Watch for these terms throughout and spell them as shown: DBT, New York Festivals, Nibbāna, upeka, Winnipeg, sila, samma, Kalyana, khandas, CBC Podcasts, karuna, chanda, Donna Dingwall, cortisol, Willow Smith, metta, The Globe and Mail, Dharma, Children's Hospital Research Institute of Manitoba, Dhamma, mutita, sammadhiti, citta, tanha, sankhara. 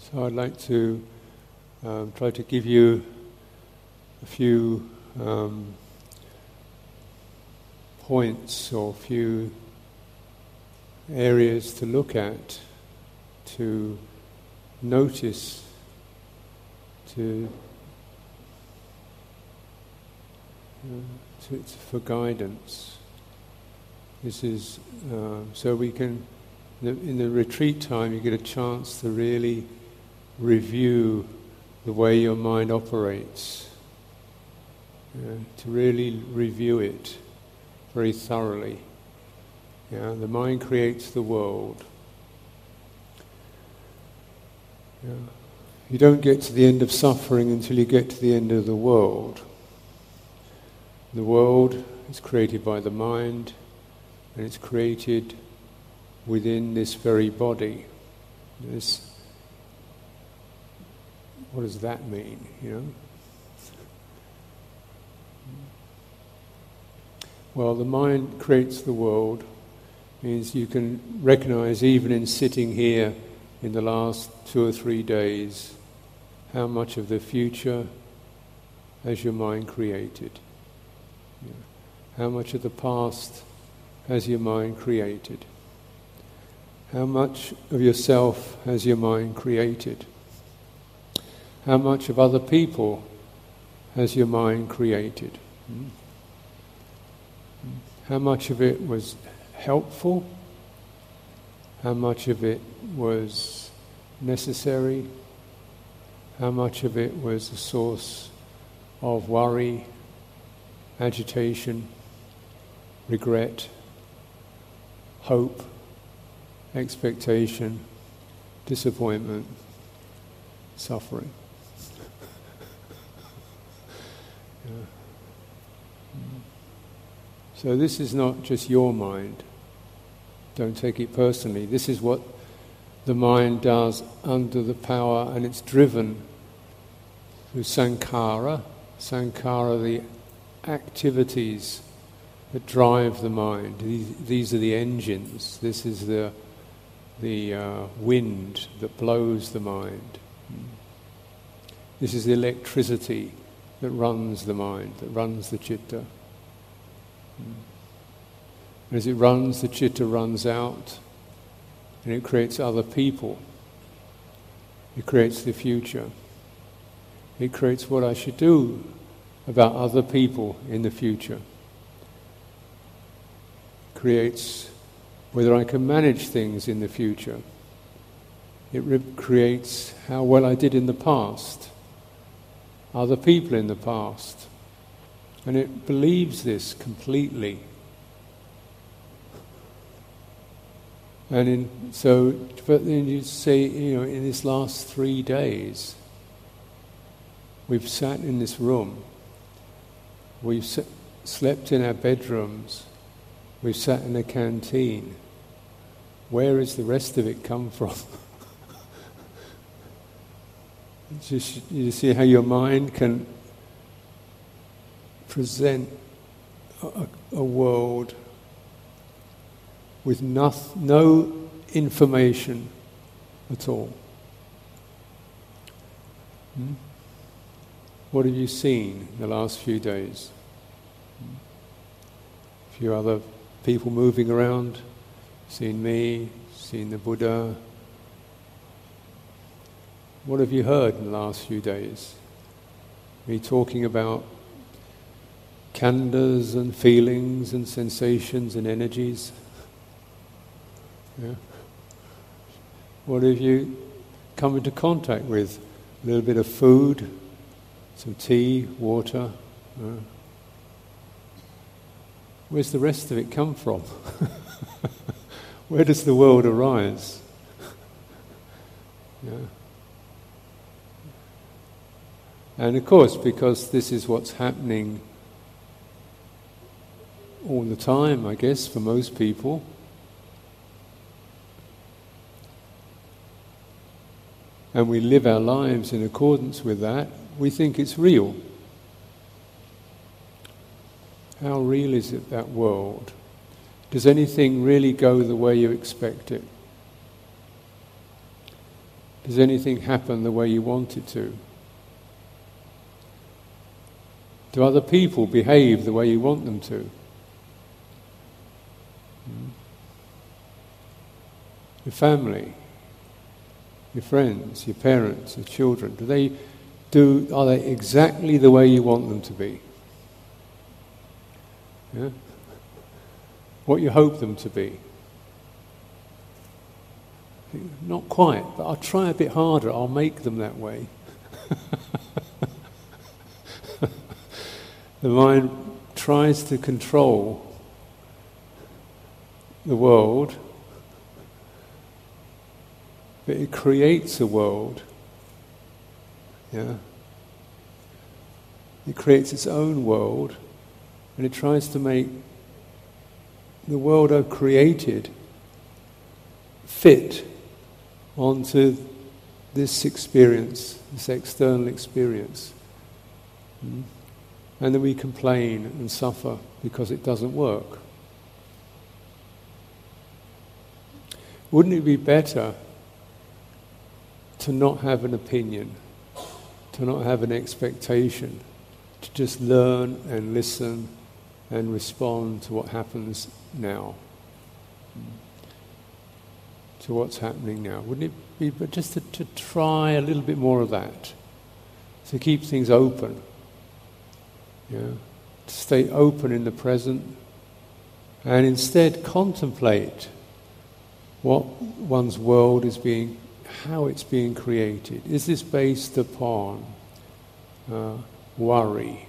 So I'd like to try to give you a few points or few areas to look at, to notice, it's for guidance. This is so we can. In the retreat time, you get a chance to really review the way your mind operates, to really review it very thoroughly. Yeah, the mind creates the world. Yeah. You don't get to the end of suffering until you get to the end of the world. The world is created by the mind, and it's created within this very body. This, what does that mean, you know? Well, the mind creates the world means you can recognize, even in sitting here in the last 2 or 3 days, how much of the future has your mind created? How much of the past has your mind created? How much of yourself has your mind created? How much of other people has your mind created? How much of it was helpful? How much of it was necessary? How much of it was a source of worry, agitation, regret, hope, expectation, disappointment, suffering? Yeah. So this is not just your mind. Don't take it personally. This is what the mind does under the power, and it's driven through sankhara. Sankhara, the activities that drive the mind. These are the engines. This is the wind that blows the mind. This is the electricity that runs the mind, that runs the citta. And as it runs, the citta runs out, and it creates other people. It creates the future. It creates what I should do about other people in the future. It creates whether I can manage things in the future. It creates how well I did in the past, other people in the past. And it believes this completely. And but then you say, you know, in this last 3 days, we've sat in this room, we've slept in our bedrooms, we've sat in a canteen. Where is the rest of it come from? Just, you see how your mind can present a world with no information at all. What have you seen the last few days? A few other people moving around, seen me, seen the Buddha. What have you heard in the last few days? Me talking about khandas and feelings and sensations and energies. Yeah. What have you come into contact with? A little bit of food, some tea, water. Yeah. Where's the rest of it come from? Where does the world arise? Yeah. And of course, because this is what's happening all the time, I guess, for most people, and we live our lives in accordance with that, we think it's real. How real is it, that world? Does anything really go the way you expect it? Does anything happen the way you want it to? Do other people behave the way you want them to? Your family, your friends, your parents, your children, are they exactly the way you want them to be? Yeah? What you hope them to be? Not quite, but I'll try a bit harder, I'll make them that way. The mind tries to control the world, but it creates a world. Yeah? It creates its own world, and it tries to make the world I've created fit onto this experience, this external experience. And then we complain and suffer because it doesn't work. Wouldn't it be better to not have an opinion, to not have an expectation, to just learn and listen and respond to what happens now, to what's happening now? Wouldn't it be but just to try a little bit more of that, to keep things open? Yeah, to stay open in the present and instead contemplate what one's world is being, how it's being created. Is this based upon worry,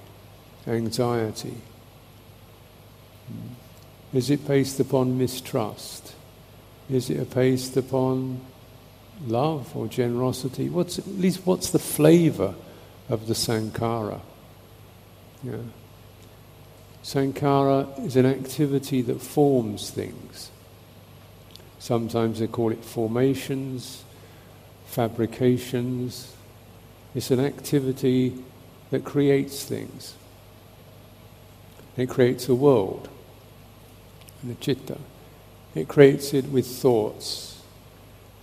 anxiety? Is it based upon mistrust? Is it based upon love or generosity? At least what's the flavour of the sankhara? Yeah. Sankhara is an activity that forms things. Sometimes they call it formations, fabrications. It's an activity that creates things. It creates a world, the citta. It creates it with thoughts.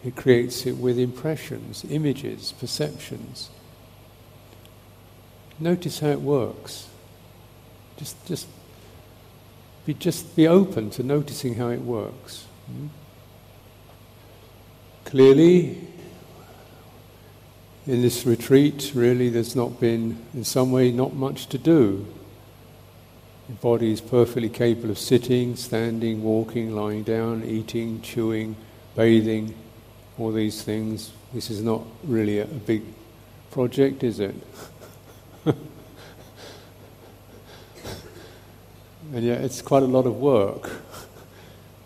It creates it with impressions, images, perceptions. Notice how it works. Just be open to noticing how it works. Clearly, in this retreat, really, there's not been, in some way, not much to do. The body is perfectly capable of sitting, standing, walking, lying down, eating, chewing, bathing, all these things. This is not really a big project, is it? And yet it's quite a lot of work.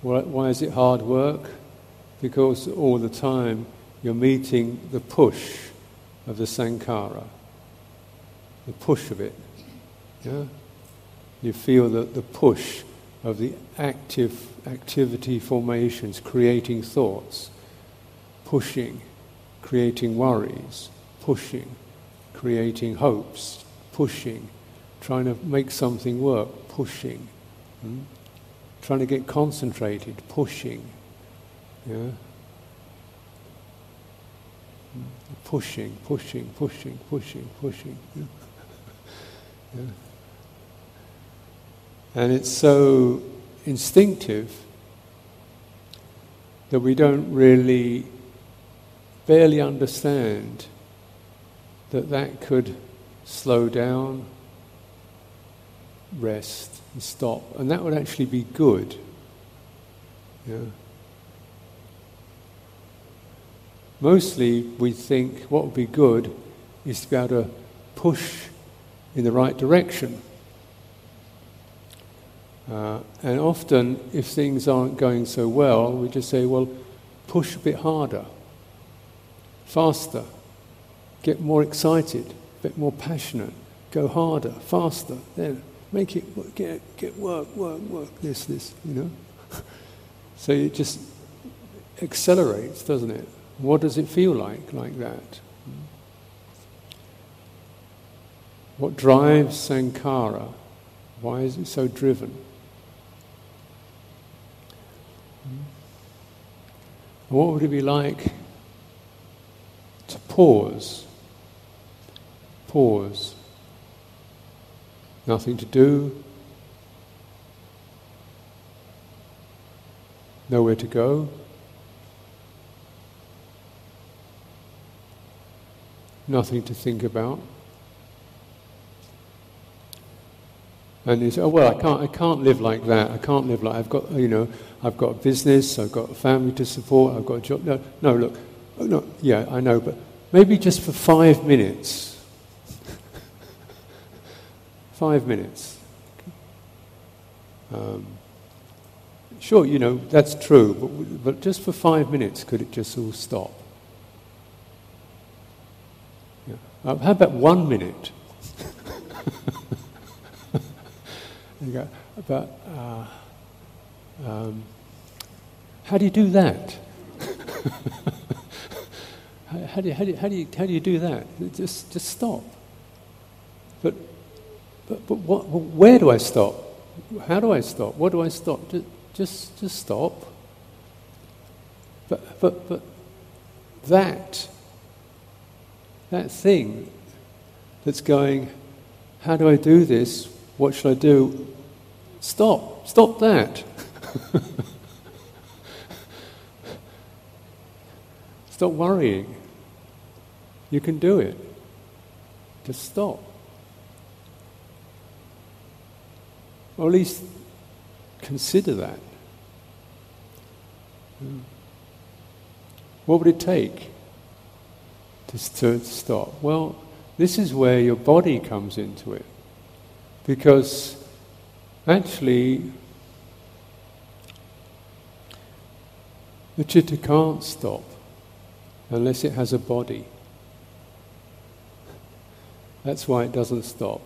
Why is it hard work? Because all the time you're meeting the push of the sankhara, the push of it. Yeah? You feel that the push of the active activity formations, creating thoughts, pushing, creating worries, pushing, creating hopes, pushing, trying to make something work, pushing, trying to get concentrated, pushing, yeah? Pushing, pushing, pushing, pushing, pushing. Yeah? Yeah. And it's so instinctive that we don't really barely understand that could slow down, rest and stop, and that would actually be good. Yeah. Mostly we think what would be good is to be able to push in the right direction. And often if things aren't going so well, we just say, well, push a bit harder, faster, get more excited, a bit more passionate, go harder, faster, then make it, get work, this, you know. So it just accelerates, doesn't it? What does it feel like that? What drives sankhara? Why is it so driven? What would it be like pause. Pause. Nothing to do. Nowhere to go. Nothing to think about. And you say, "Oh well, I can't live like that. I can't live like I've got a business, I've got a family to support, I've got a job." No, look, no, yeah, I know, but maybe just for 5 minutes. 5 minutes. Sure, that's true, but just for 5 minutes, could it just all stop? Yeah. How about 1 minute? You go, but how do you do that? How do you do that? Just stop. But what? Where do I stop? How do I stop? What do I stop? Just stop. But that thing that's going, how do I do this? What should I do? Stop. Stop that. Stop worrying. You can do it. Just stop. Or at least consider that. What would it take to stop? Well, this is where your body comes into it. Because actually, the citta can't stop unless it has a body. That's why it doesn't stop.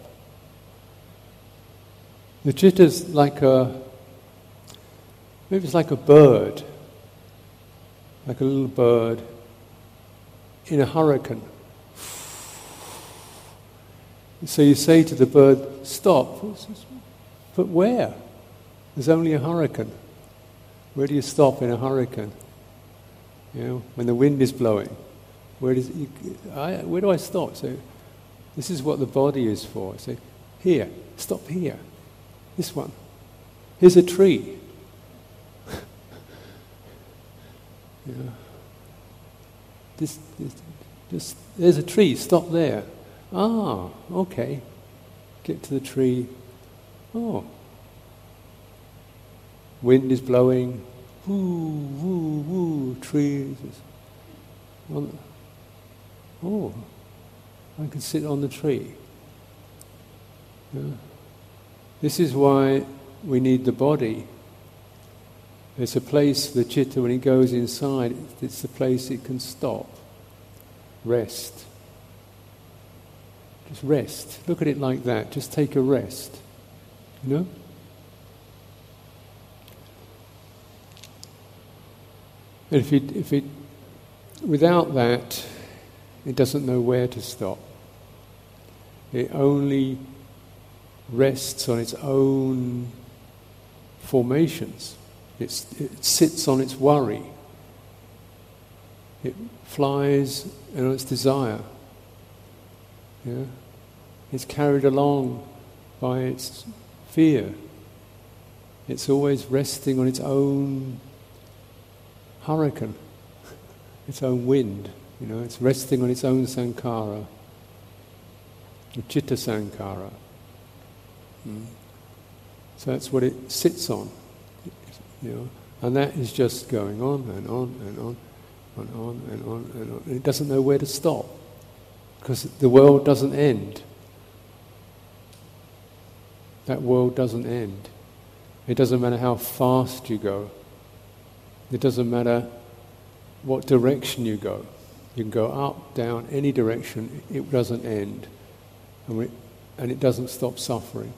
The citta's maybe it's like a bird, like a little bird in a hurricane. So you say to the bird, stop, but where? There's only a hurricane. Where do you stop in a hurricane? When the wind is blowing, where do I stop? So this is what the body is for. Say, here, stop here. This one. Here's a tree. There's a tree, stop there. Ah, okay. Get to the tree. Oh. Wind is blowing. Woo, woo, woo, trees. Oh, I can sit on the tree. Yeah. This is why we need the body. It's a place, the citta, when it goes inside, it's the place it can stop, rest. Just rest. Look at it like that. Just take a rest. And if it, without that, it doesn't know where to stop. It only rests on its own formations. It sits on its worry. It flies on its desire. Yeah? It's carried along by its fear. It's always resting on its own hurricane, its own wind. It's resting on its own sankhara, the citta sankhara. So that's what it sits on, and that is just going on and on and on and on and on and on. And it doesn't know where to stop. Because the world doesn't end. That world doesn't end. It doesn't matter how fast you go. It doesn't matter what direction you go. You can go up, down, any direction. It doesn't end. And it doesn't stop suffering.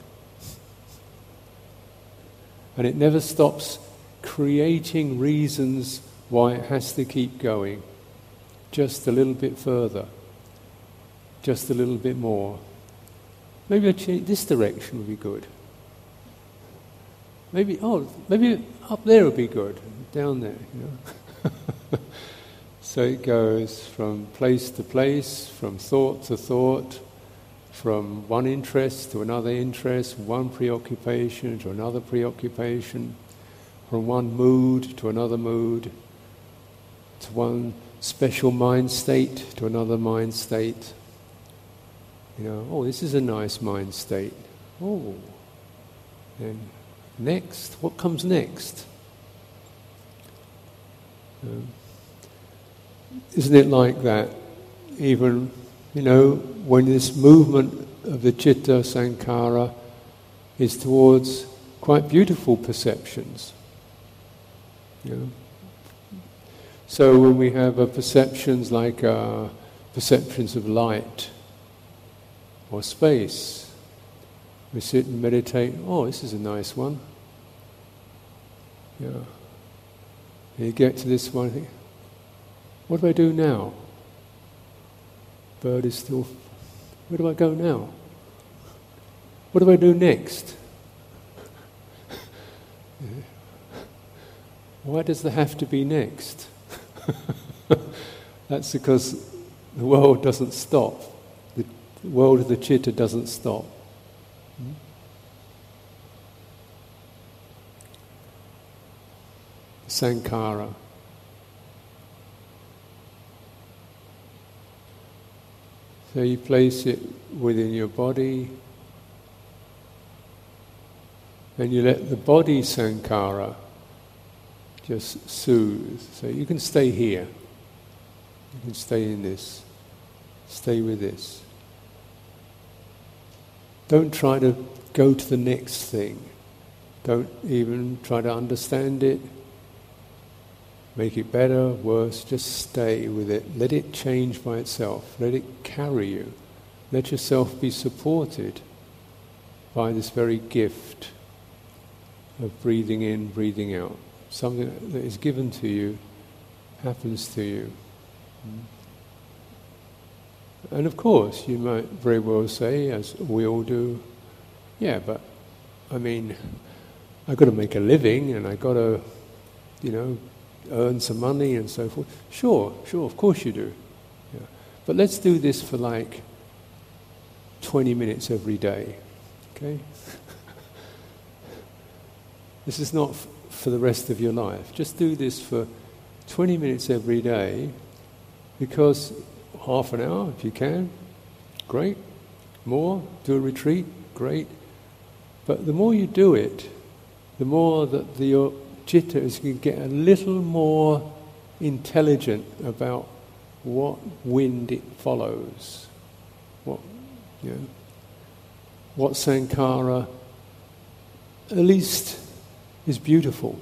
And it never stops creating reasons why it has to keep going. Just a little bit further. Just a little bit more. Maybe I change this direction would be good. Maybe up there would be good. Down there, So it goes from place to place, from thought to thought, from one interest to another interest, one preoccupation to another preoccupation, from one mood to another mood, to one special mind state to another mind state. You know, oh, this is a nice mind state. Oh, and next, what comes next? Isn't it like that? Even, you know, when this movement of the citta, sankhara, is towards quite beautiful perceptions. You know? So when we have perceptions like perceptions of light or space, we sit and meditate, oh, this is a nice one. Yeah. And you get to this one, think, what do I do now? Bird is still, where do I go now? What do I do next? Yeah. Why does there have to be next? That's because the world doesn't stop. The world of the citta doesn't stop. Sankhara. So you place it within your body, and you let the body sankhara just soothe. So you can stay here, you can stay in this, stay with this. Don't try to go to the next thing. Don't even try to understand it, make it better, worse, just stay with it. Let it change by itself. Let it carry you. Let yourself be supported by this very gift of breathing in, breathing out. Something that is given to you happens to you. And of course, you might very well say, as we all do, yeah, but I mean, I've got to make a living and I've got to, you know, earn some money and so forth. Sure, of course you do. Yeah. But let's do this for like 20 minutes every day, okay? This is not for the rest of your life. Just do this for 20 minutes every day, because half an hour if you can, great. More, do a retreat, great. But the more you do it, the more that your citta is going to get a little more intelligent about what wind it follows, what sankhara at least is beautiful.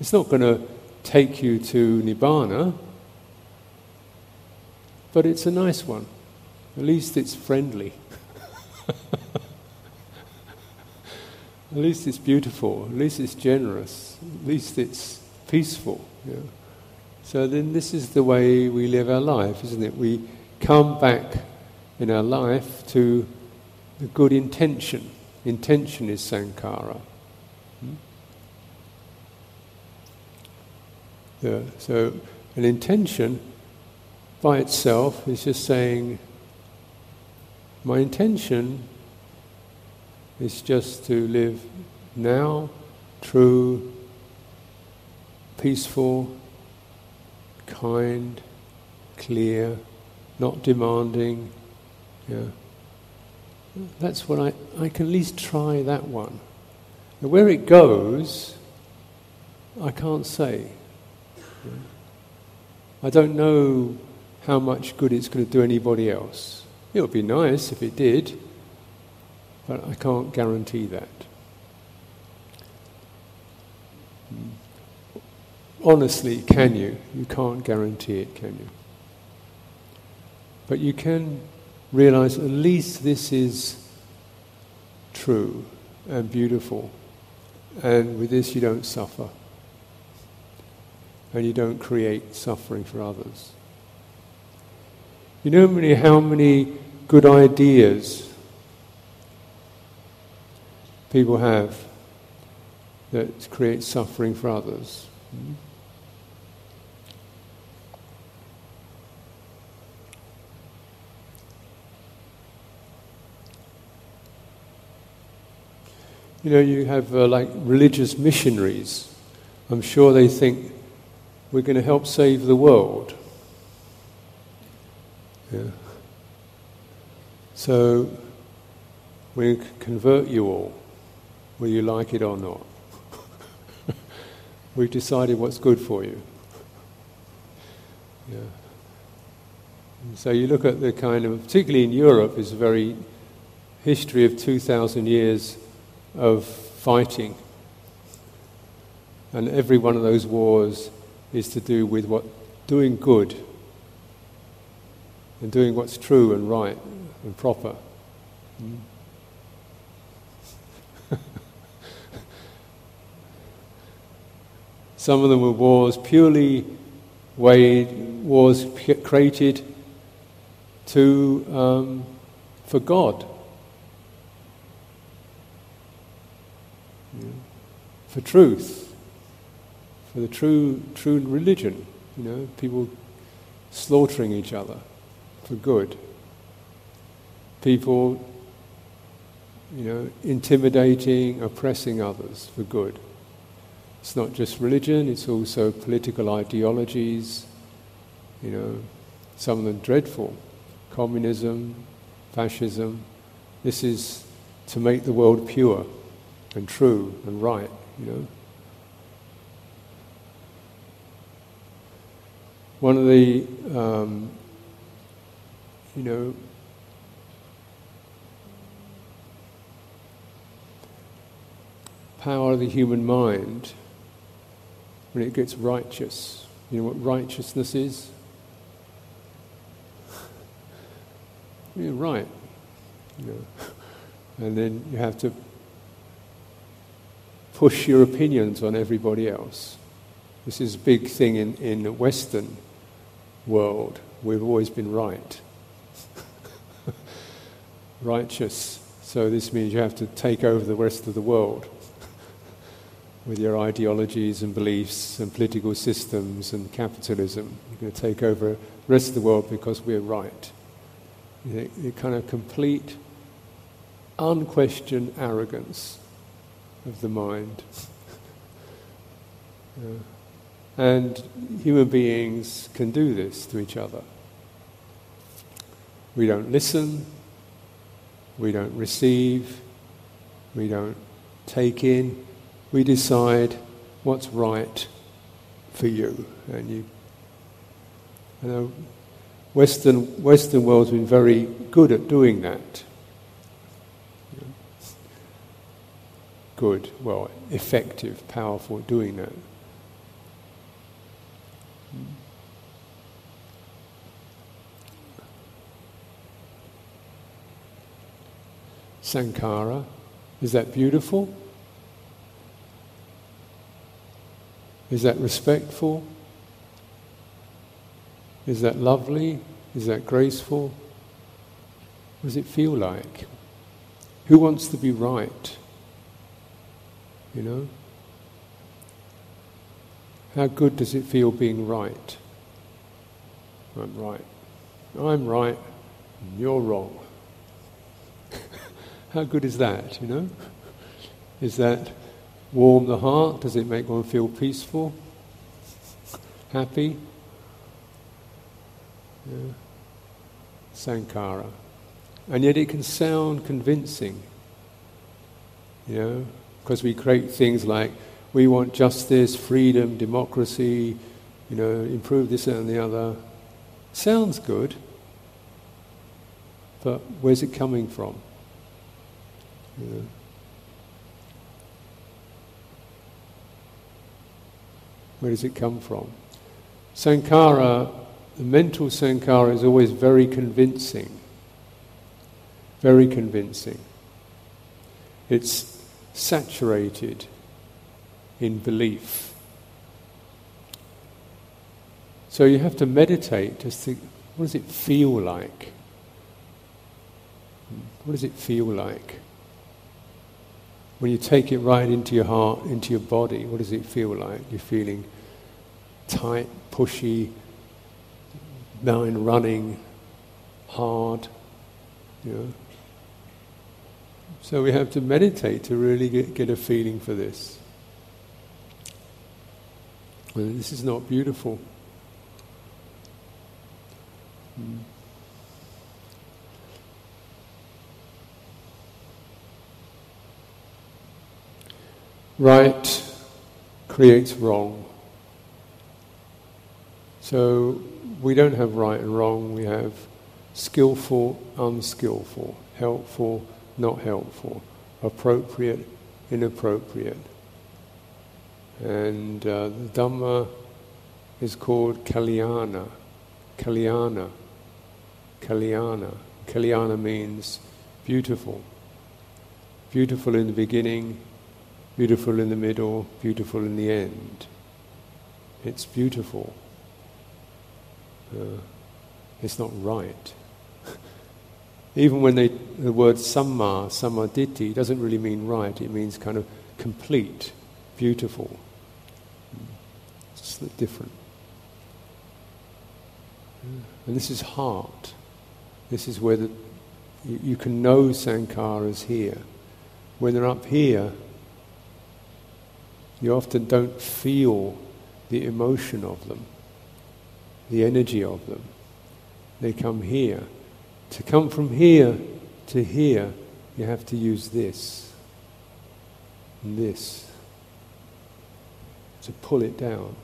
It's not going to take you to Nibbāna, but it's a nice one. At least it's friendly. At least it's beautiful, at least it's generous, at least it's peaceful. Yeah. So then this is the way we live our life, isn't it? We come back in our life to the good intention. Intention is sankhara. Yeah. So an intention by itself is just saying, my intention is just to live now, true, peaceful, kind, clear, not demanding. Yeah. That's what I can at least try that one. And where it goes, I can't say. Yeah. I don't know how much good it's going to do anybody else. It would be nice if it did, but I can't guarantee that. Honestly, can you? You can't guarantee it, can you? But you can realize at least this is true and beautiful, and with this you don't suffer, and you don't create suffering for others. You know how many good ideas people have that create suffering for others? You know, you have like religious missionaries. I'm sure they think we're going to help save the world. Yeah. So we convert you all, whether you like it or not. We've decided what's good for you. Yeah. And so you look at the kind of, particularly in Europe, is a very history of 2,000 years of fighting. And every one of those wars is to do with what doing good and doing what's true and right and proper. Some of them were wars purely created to for God, for truth, for the true religion. You know, people slaughtering each other for good. People, you know, intimidating, oppressing others for good. It's not just religion, it's also political ideologies, you know, some of them dreadful. Communism, fascism. This is to make the world pure and true and right, you know. One of the, you know, power of the human mind when it gets righteous. You know what righteousness is? You're right. You know. And then you have to push your opinions on everybody else. This is a big thing in the Western world. We've always been right. Righteous. So this means you have to take over the rest of the world with your ideologies and beliefs and political systems and capitalism. You're going to take over the rest of the world because we're right. The kind of complete, unquestioned arrogance of the mind. And human beings can do this to each other. We don't listen, we don't receive, we don't take in. We decide what's right for you, and you. I know Western world's been very good at doing that. Good, well, effective, powerful at doing that. Sankhara, is that beautiful? Is that respectful? Is that lovely? Is that graceful? What does it feel like? Who wants to be right? You know? How good does it feel being right? I'm right. I'm right, and you're wrong. How good is that, you know? Is that warm the heart? Does it make one feel peaceful? Happy? Yeah. Sankhara. And yet it can sound convincing. You know, because we create things like, we want justice, freedom, democracy, you know, improve this and the other. Sounds good, but where's it coming from? You know. Where does it come from? Sankhara, the mental sankhara is always very convincing. Very convincing. It's saturated in belief. So you have to meditate just to, what does it feel like? What does it feel like? When you take it right into your heart, into your body, what does it feel like? You're feeling tight, pushy, mind running, hard, you know. So we have to meditate to really get a feeling for this. Well, this is not beautiful. Right creates wrong. So we don't have right and wrong, we have skillful, unskillful, helpful, not helpful, appropriate, inappropriate. And the Dhamma is called Kalyana. Kalyana. Kalyana. Kalyana means beautiful. Beautiful in the beginning, beautiful in the middle, beautiful in the end. It's beautiful. It's not right. Even when the word samma, sammadhiti, doesn't really mean right, it means kind of complete, beautiful. It's different. And this is heart. This is where you can know sankharas here. When they're up here, you often don't feel the emotion of them, the energy of them. They come here. To come from here to here, you have to use this and this to pull it down.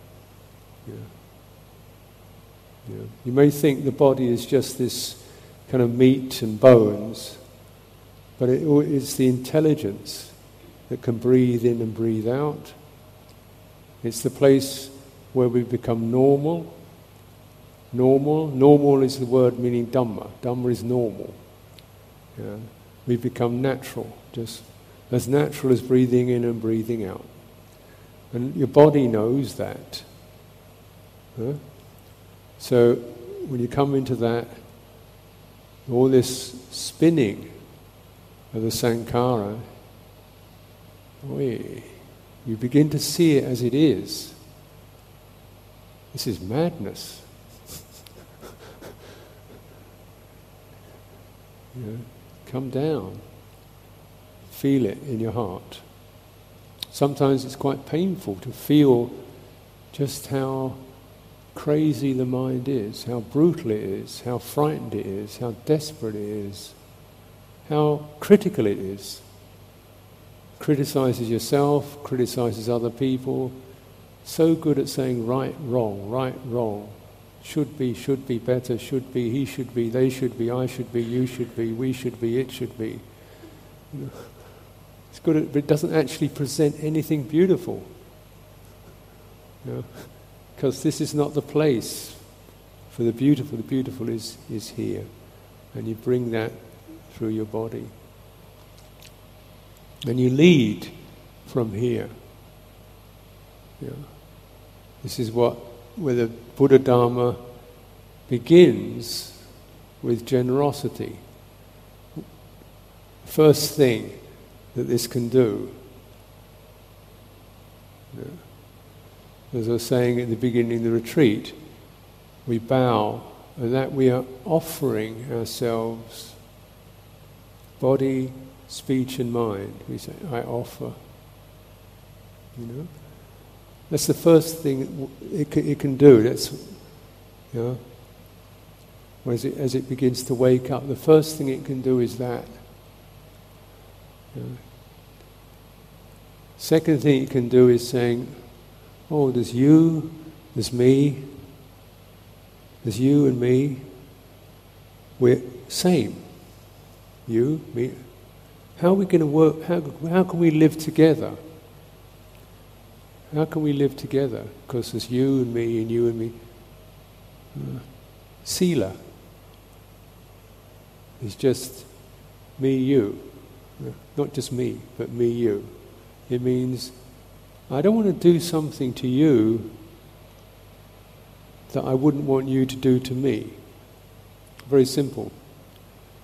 Yeah. Yeah. You may think the body is just this kind of meat and bones, but it's the intelligence that can breathe in and breathe out. It's the place where we become normal. Normal is the word meaning Dhamma. Dhamma is normal. Yeah. We become natural, just as natural as breathing in and breathing out. And your body knows that. Huh? So when you come into that, all this spinning of the sankhara, you begin to see it as it is. This is madness. You know, come down, feel it in your heart. Sometimes it's quite painful to feel just how crazy the mind is, how brutal it is, how frightened it is, how desperate it is, how critical it is. Criticises yourself, criticises other people, so good at saying right, wrong. Should be better, should be, he should be, they should be, I should be, you should be, we should be, it should be. It's good, but it doesn't actually present anything beautiful. Because this is not the place for the beautiful. The beautiful is here. And you bring that through your body. And you lead from here. Yeah. This is where the Buddha Dharma begins with generosity. First thing that this can do. As I was saying at the beginning of the retreat, we bow, and that we are offering ourselves, body, speech and mind. We say, I offer. You know? That's the first thing it can do. That's, as it begins to wake up, the first thing it can do is that. Second thing it can do is saying, oh, there's you, there's me, there's you and me. We're same. You, me. How are we going to work? How can we live together? How can we live together? Because there's you and me and you and me. Sila is just me, you. Not just me, but me, you. It means I don't want to do something to you that I wouldn't want you to do to me. Very simple.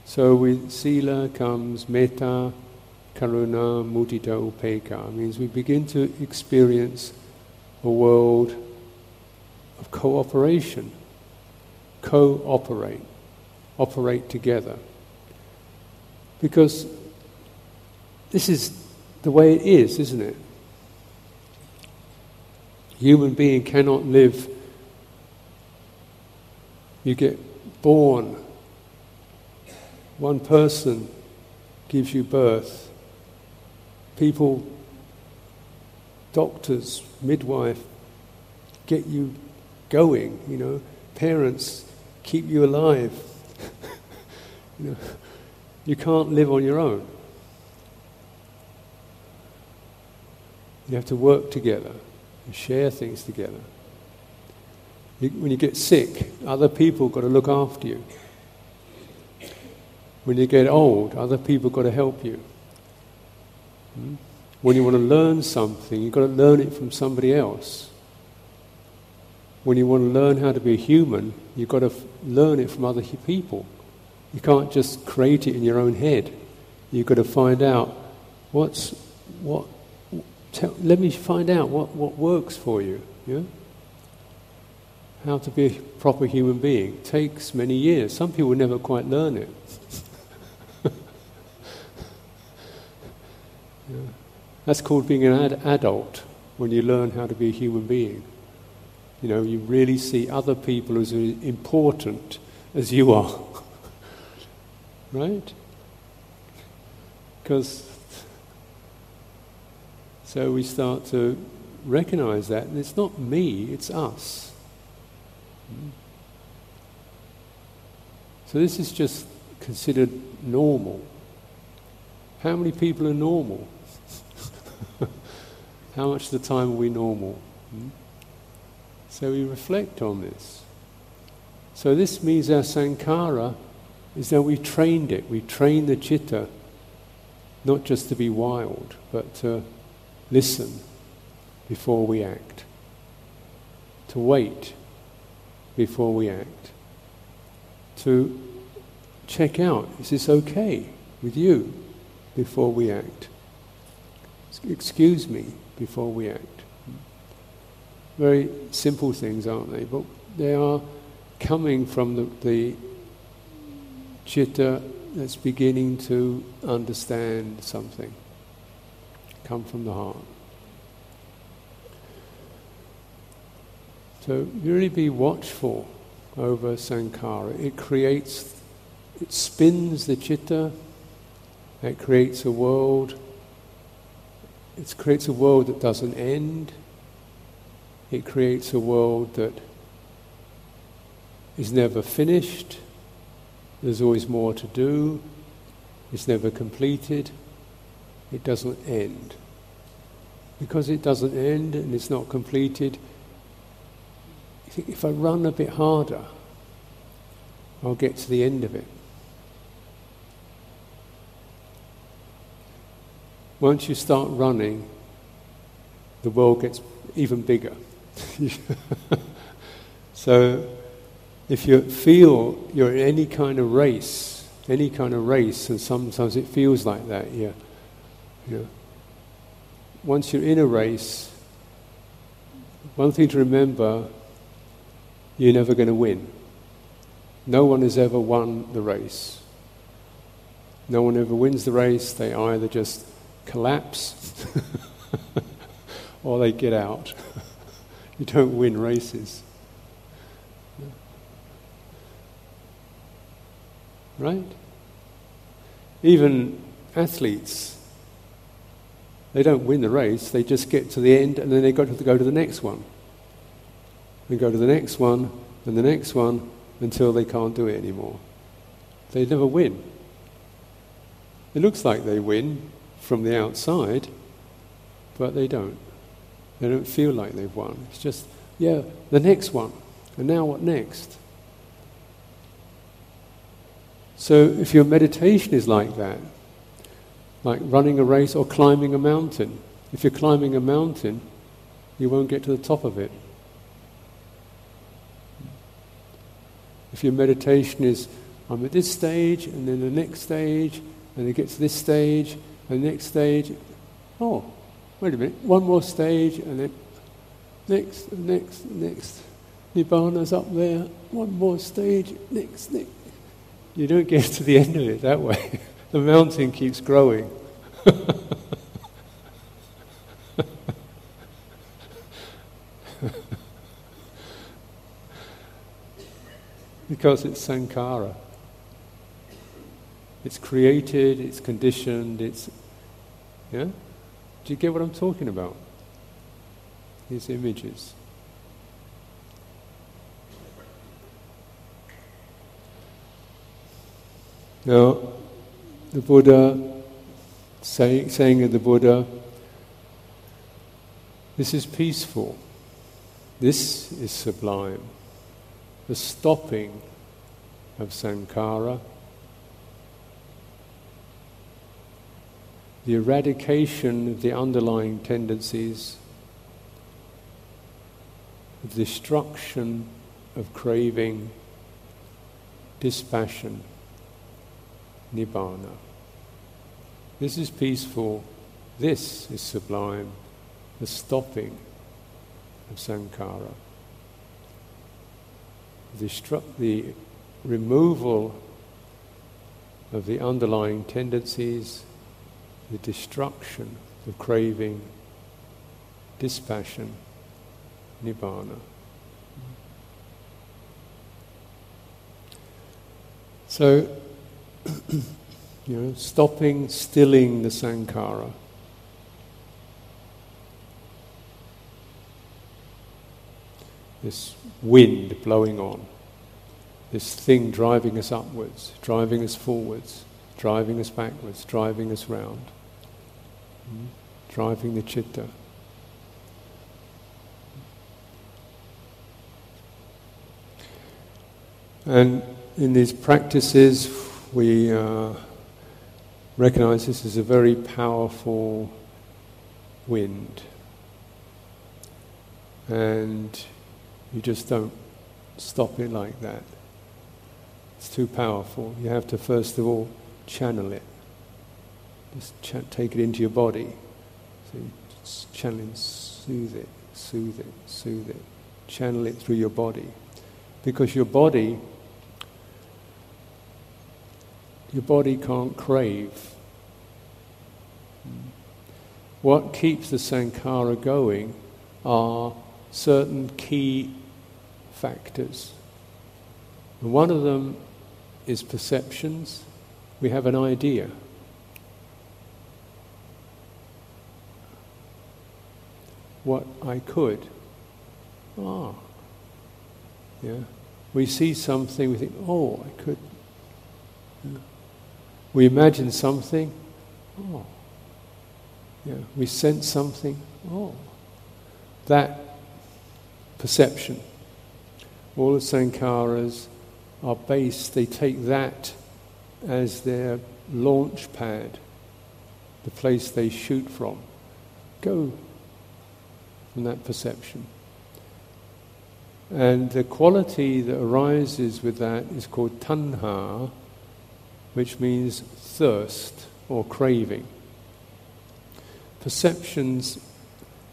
So with sila comes metta, karuna, mutita, upeka. It means we begin to experience a world of cooperation. Cooperate. Operate together. Because This is the way it is, isn't it? Human being cannot live. You get born. One person gives you birth. People, doctors, midwife, get you going, you know. Parents keep you alive. You know, you can't live on your own. You have to work together and share things together. When you get sick, other people got to look after you. When you get old, other people got to help you. When you want to learn something, you've got to learn it from somebody else. When you want to learn how to be human, you've got to learn it from other people. You can't just create it in your own head. You've got to find out what works for you. Yeah? How to be a proper human being. It takes many years. Some people never quite learn it. Yeah. That's called being an adult, when you learn how to be a human being. You know, you really see other people as important as you are. Right? So we start to recognize that, and it's not me, it's us. So this is just considered normal. How many people are normal? How much of the time are we normal? So we reflect on this. So this means our sankhara is that we've trained it. We train the citta not just to be wild, but to listen before we act, to wait before we act, to check out, is this okay with you, before we act? Excuse me, before we act. Very simple things, aren't they? But they are coming from the citta that's beginning to understand something. Come from the heart. So really be watchful over sankhara. It spins the citta. It creates a world. It creates a world that doesn't end. It creates a world that is never finished. There's always more to do. It's never completed. It doesn't end. Because it doesn't end and it's not completed, you think, if I run a bit harder, I'll get to the end of it. Once you start running, the world gets even bigger. So if you feel you're in any kind of race, and sometimes it feels like that, yeah. You know, once you're in a race, one thing to remember, you're never going to win. No one has ever won the race. No one ever wins the race. They either just collapse or they get out. You don't win races. Right? Even athletes, they don't win the race, they just get to the end and then they've got to go to the next one. And go to the next one, and the next one, until they can't do it anymore. They never win. It looks like they win from the outside, but they don't. They don't feel like they've won. It's just, yeah, the next one, and now what next? So if your meditation is like that, like running a race or climbing a mountain. If you're climbing a mountain, you won't get to the top of it. If your meditation is, I'm at this stage, and then the next stage, and it gets to this stage, and the next stage, oh, wait a minute, one more stage, and then next, and next, and next. Nibbāna's up there, one more stage, next, next. You don't get to the end of it that way. The mountain keeps growing. Because it's sankhara. It's created, it's conditioned, it's... Yeah? Do you get what I'm talking about? These images. Now, the Buddha, saying of the Buddha, this is peaceful, this is sublime. The stopping of sankhara, the eradication of the underlying tendencies, the destruction of craving, dispassion, Nibbāna. This is peaceful, this is sublime, the stopping of sankhara. The removal of the underlying tendencies, the destruction, the craving, dispassion, Nibbāna. So, stopping, stilling the sankhara. This wind blowing on, this thing driving us upwards, driving us forwards, driving us backwards, driving us round, driving the citta. And in these practices, we recognize this as a very powerful wind. And you just don't stop it like that. It's too powerful. You have to first of all channel it. Just take it into your body. So you just channel it, soothe it, soothe it, soothe it. Channel it through your body. Because your body can't crave. What keeps the sankhara going are certain key factors. And one of them is perceptions. We have an idea. What I could. Ah. Yeah. We see something, we think, oh, I could. Yeah. We imagine something. Oh. Yeah. We sense something. Oh. That perception. All the sankharas are based, they take that as their launch pad, the place they shoot from. Go from that perception. And the quality that arises with that is called tanha, which means thirst or craving. Perceptions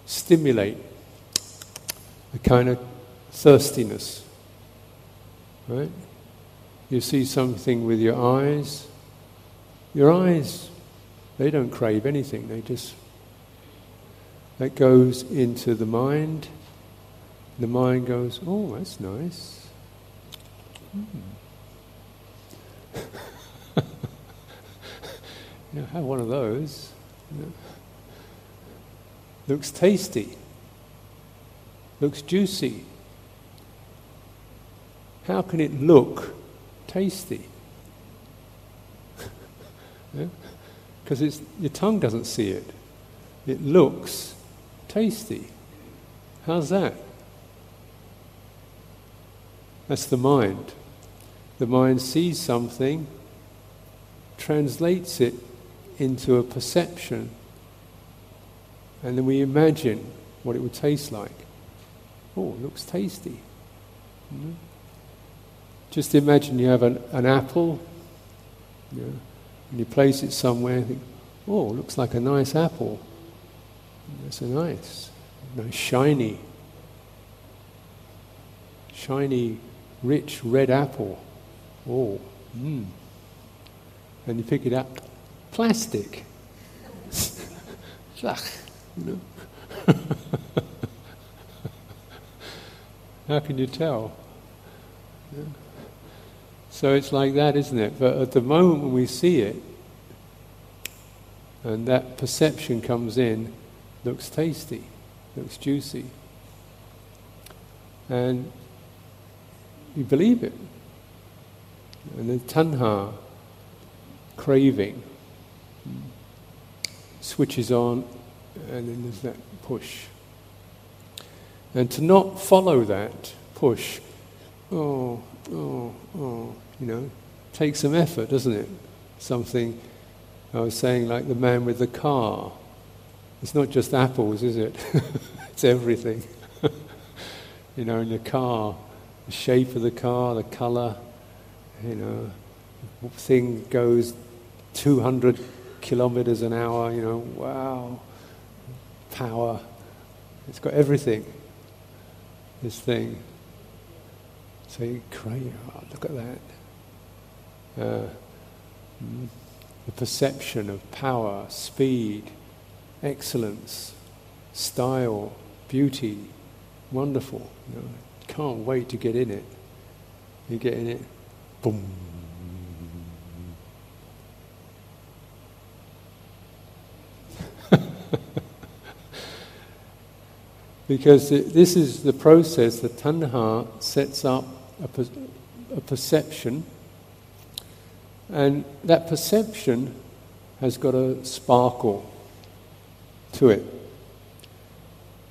stimulate a kind of thirstiness, right? You see something with your eyes. Your eyes, they don't crave anything. They just, that goes into the mind. The mind goes, oh, that's nice. Have one of those. Looks tasty. Looks juicy. How can it look tasty? Because your tongue doesn't see it. It looks tasty. How's that? That's the mind. The mind sees something, translates it into a perception, and then we imagine what it would taste like. Oh, it looks tasty. Mm-hmm. Just imagine you have an apple, and you place it somewhere and think, oh, it looks like a nice apple. That's a nice, shiny, rich red apple. Oh, And you pick it up, plastic. How can you tell? Yeah. So it's like that, isn't it? But at the moment when we see it, and that perception comes in, looks tasty, looks juicy. And you believe it. And then tanha, craving, switches on, and then there's that push. And to not follow that push, takes some effort, doesn't it? Something I was saying, like the man with the car. It's not just apples, is it? It's everything. In the car, the shape of the car, the colour, thing goes 200 kilometres an hour, wow, power. It's got everything, this thing. So you crave, look at that. The perception of power, speed, excellence, style, beauty, wonderful. Can't wait to get in it. You get in it, boom. Because this is the process, the tanha sets up a perception, and that perception has got a sparkle to it.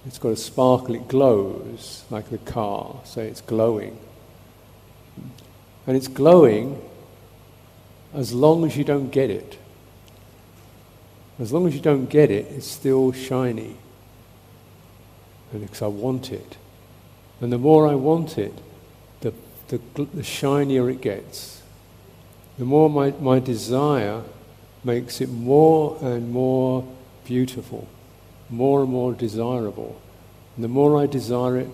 It's got a sparkle, it glows like the car, so it's glowing. And it's glowing as long as you don't get it. As long as you don't get it, it's still shiny. Because I want it, and the more I want it, the shinier it gets. The more my desire makes it more and more beautiful, more and more desirable. And the more I desire it,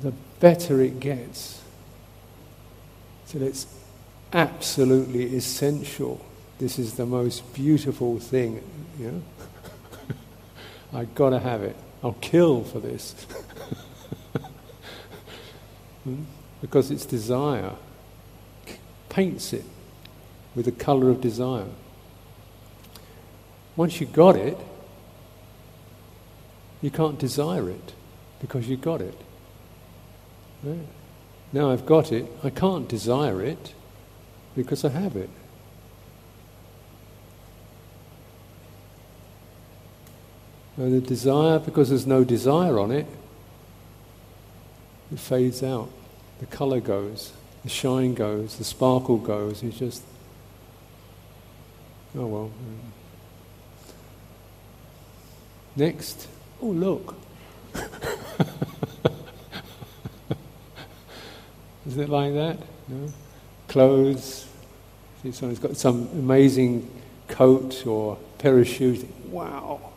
the better it gets. So it's absolutely essential. This is the most beautiful thing. I gotta have it. I'll kill for this. Because its desire paints it with the colour of desire. Once you got it, you can't desire it because you got it. Right? Now I've got it, I can't desire it because I have it. And the desire, because there's no desire on it, it fades out. The colour goes, the shine goes, the sparkle goes. It's just, oh well. Next, oh look. Is it like that? No? Clothes. See, someone's got some amazing coat or parachute. Wow.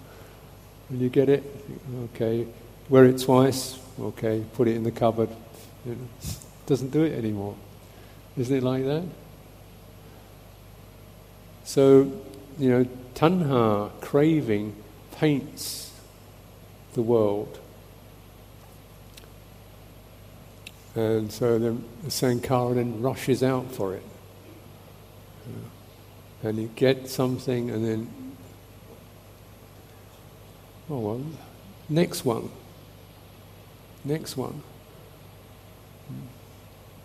When you get it, okay, wear it twice, okay, put it in the cupboard. It doesn't do it anymore. Isn't it like that? So, tanha, craving, paints the world. And so the sankhara then rushes out for it. And you get something and then, oh well, next one.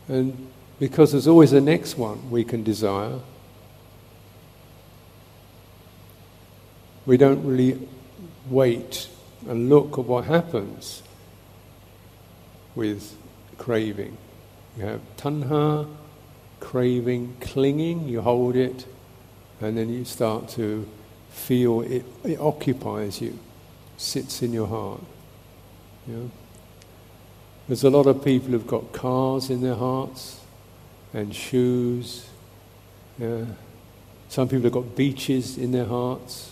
And because there's always a next one we can desire, we don't really wait and look at what happens with craving. You have tanha, craving, clinging, you hold it, and then you start to feel it occupies you. Sits in your heart. There's a lot of people who've got cars in their hearts and shoes. Some people have got beaches in their hearts.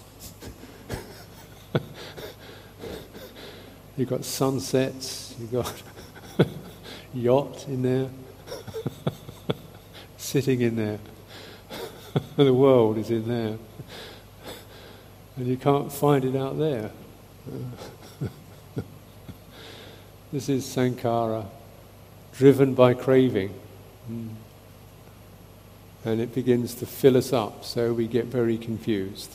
You've got sunsets, you've got yacht in there, sitting in there. The world is in there. And you can't find it out there. This is sankhara, driven by craving. And it begins to fill us up, so we get very confused.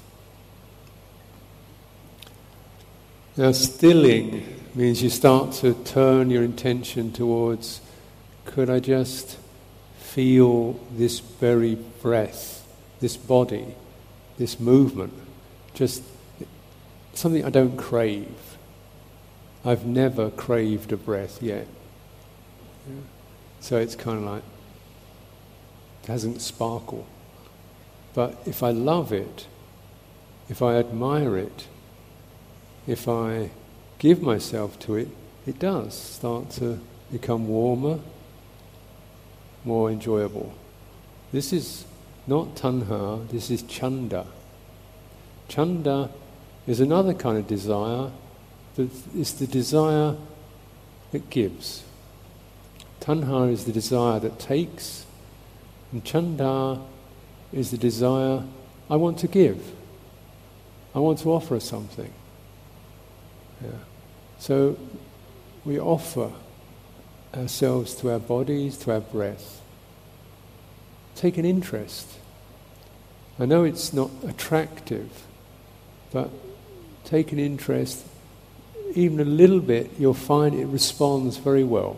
Now, stilling means you start to turn your intention towards, could I just feel this very breath, this body, this movement, just something I don't crave. I've never craved a breath yet. Yeah. So it's kind of like, it hasn't sparkled. But if I love it, if I admire it, if I give myself to it, it does start to become warmer, more enjoyable. This is not tanha, this is chanda. Chanda is another kind of desire. It's the desire that gives. Tanha is the desire that takes, and chanda is the desire, I want to give. I want to offer something. Yeah. So we offer ourselves to our bodies, to our breath. Take an interest. I know it's not attractive, but take an interest. Even a little bit, you'll find it responds very well.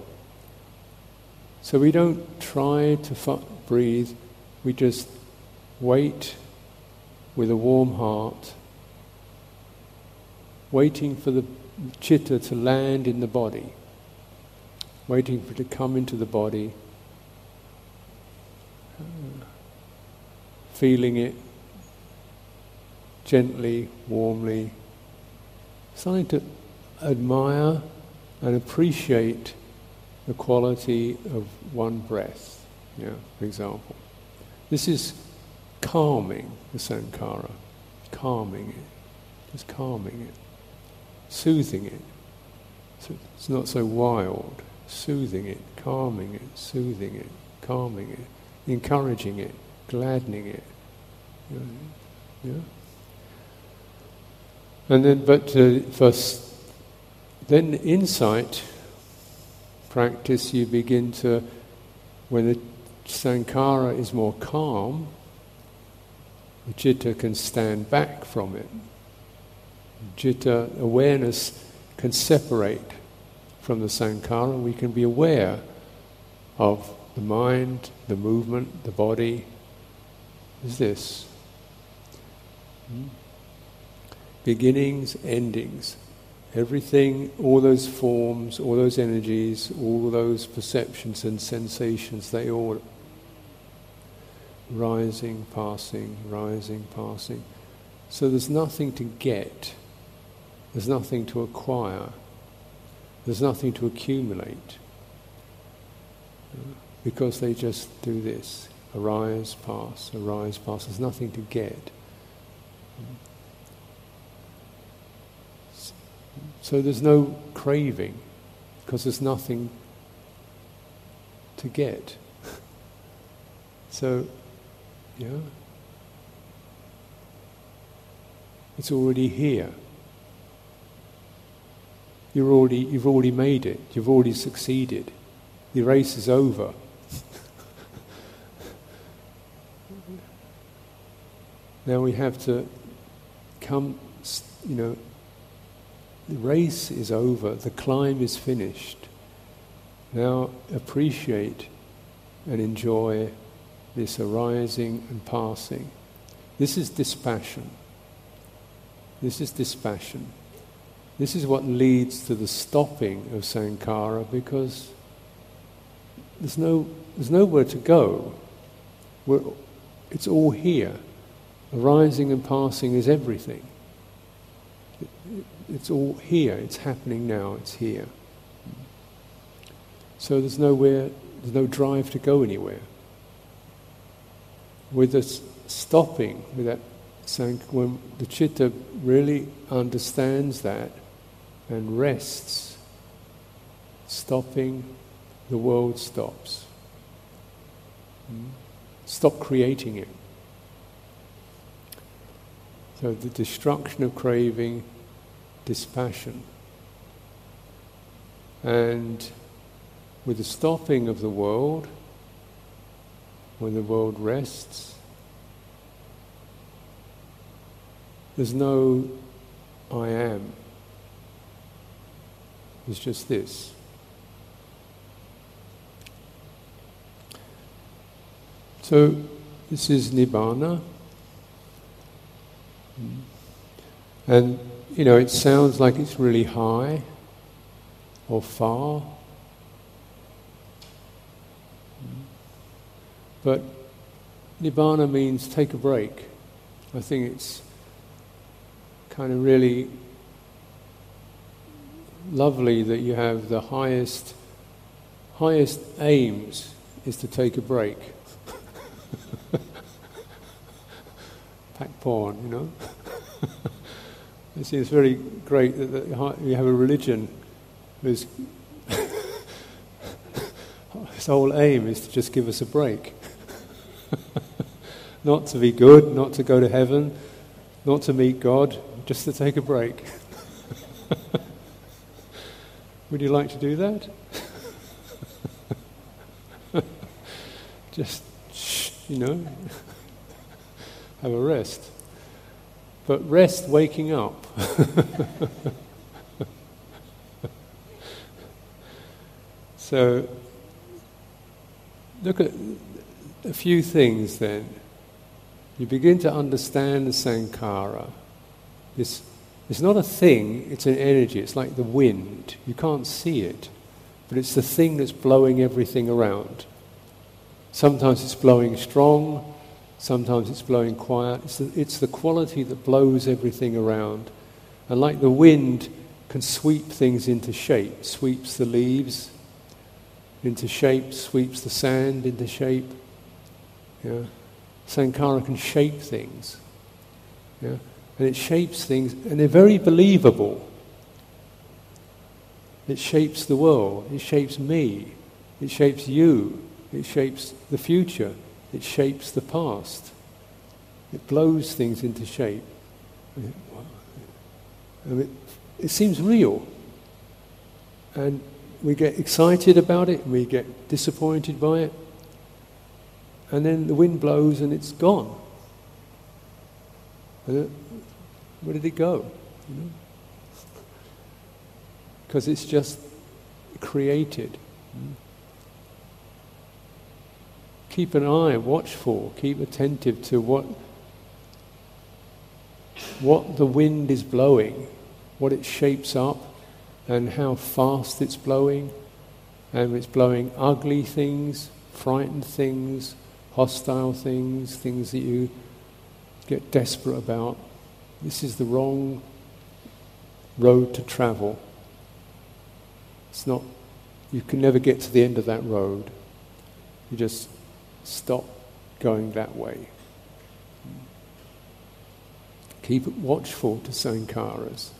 So we don't try to breathe, we just wait with a warm heart, waiting for the citta to land in the body, waiting for it to come into the body, feeling it gently, warmly, starting to admire and appreciate the quality of one breath, for example. This is calming the sankhara, calming it, just calming it, soothing it. So it's not so wild, soothing it, calming it, soothing it, calming it, encouraging it, gladdening it. And then, Then insight practice, you begin to, when the sankhara is more calm, the citta can stand back from it. Citta awareness can separate from the sankhara. We can be aware of the mind, the movement, the body. Is this? Beginnings, endings. Everything, all those forms, all those energies, all those perceptions and sensations, they all rising, passing, rising, passing. So there's nothing to get, there's nothing to acquire, there's nothing to accumulate, because they just do this, arise, pass, there's nothing to get. So there's no craving, because there's nothing to get. So, it's already here. You've already made it. You've already succeeded. The race is over. Now we have to come, the race is over, the climb is finished. Now appreciate and enjoy this arising and passing. This is dispassion. This is what leads to the stopping of sankhara, because there's nowhere to go. It's all here. Arising and passing is everything. It's all here, it's happening now, it's here. So there's no drive to go anywhere. With the stopping, when the citta really understands that and rests, stopping, the world stops. Stop creating it. So the destruction of craving, dispassion. And with the stopping of the world, when the world rests, there's no I am. It's just this. So this is Nibbāna. And, you know, it sounds like it's really high or far. But Nibbāna means take a break. I think it's kind of really lovely that you have the highest aims is to take a break. Pack porn, you know. It seems very great that you have a religion whose whole aim is to just give us a break. Not to be good, not to go to heaven, not to meet God, just to take a break. Would you like to do that? Just, you know, have a rest. But rest waking up. So, look at a few things then. You begin to understand the sankhara. It's not a thing, it's an energy. It's like the wind. You can't see it, but it's the thing that's blowing everything around. Sometimes it's blowing strong, sometimes it's blowing quiet. It's the quality that blows everything around. And like the wind can sweep things into shape, sweeps the leaves into shape, sweeps the sand into shape. Yeah. Sankhara can shape things. Yeah. And it shapes things, and they're very believable. It shapes the world, it shapes me, it shapes you, it shapes the future, it shapes the past. It blows things into shape. And it seems real. And we get excited about it, we get disappointed by it, and then the wind blows and it's gone. And where did it go? Because it's just created. Keep an eye watchful, keep attentive to what the wind is blowing, what it shapes up, and how fast it's blowing, and it's blowing ugly things, frightened things, hostile things, things that you get desperate about. This is the wrong road to travel. It's not, you can never get to the end of that road. You just stop going that way. Keep watchful to sankharas.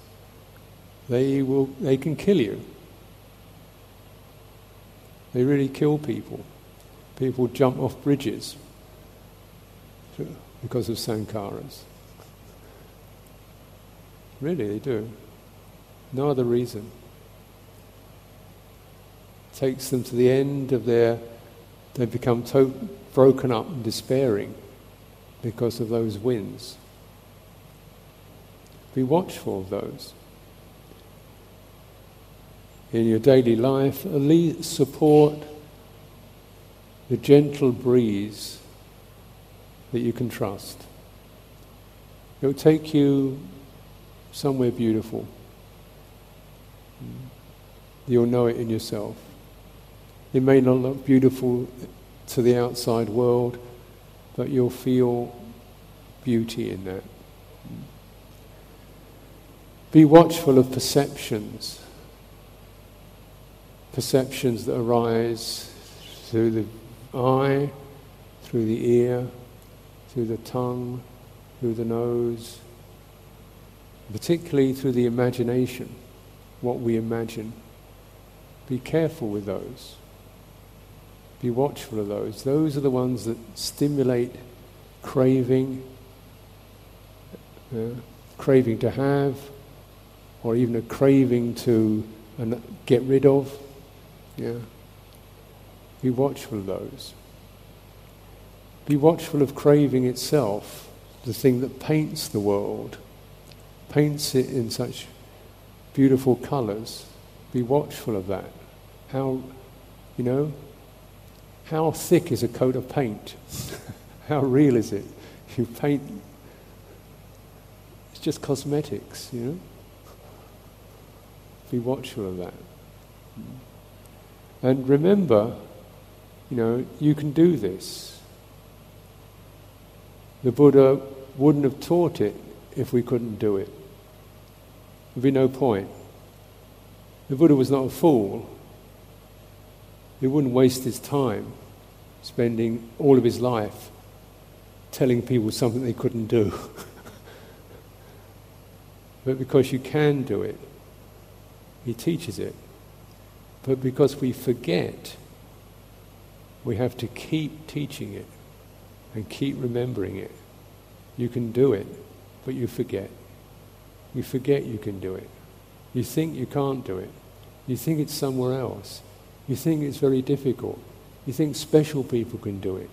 They can kill you. They really kill people. People jump off bridges because of sankharas. Really, they do. No other reason. Takes them to the end of they become broken up and despairing because of those winds. Be watchful of those. In your daily life, at least support the gentle breeze that you can trust. It'll take you somewhere beautiful. You'll know it in yourself. It may not look beautiful to the outside world, but you'll feel beauty in that. Be watchful of perceptions. Perceptions that arise through the eye, through the ear, through the tongue, through the nose, particularly through the imagination, what we imagine. Be careful with those. Be watchful of those. Those are the ones that stimulate craving, craving to have, or even a craving to and get rid of. Yeah. Be watchful of those. Be watchful of craving itself, the thing that paints the world, paints it in such beautiful colours. Be watchful of that. How, you know, how thick is a coat of paint? How real is it? You paint, it's just cosmetics, you know? Be watchful of that. And remember, you know, you can do this. The Buddha wouldn't have taught it if we couldn't do it. There'd be no point. The Buddha was not a fool. He wouldn't waste his time spending all of his life telling people something they couldn't do. But because you can do it, he teaches it. But because we forget, we have to keep teaching it and keep remembering it. You can do it, but you forget. You forget you can do it. You think you can't do it. You think it's somewhere else. You think it's very difficult. You think special people can do it.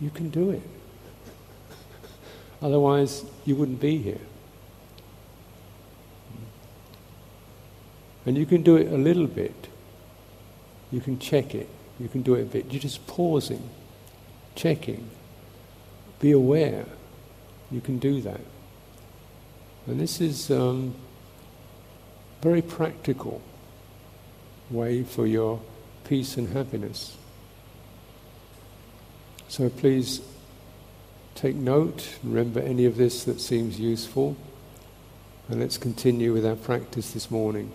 You can do it. Otherwise, you wouldn't be here. And you can do it a little bit. You can check it. You can do it a bit. You're just pausing, checking. Be aware. You can do that. And this is very practical way for your peace and happiness. So please take note, remember any of this that seems useful, and let's continue with our practice this morning.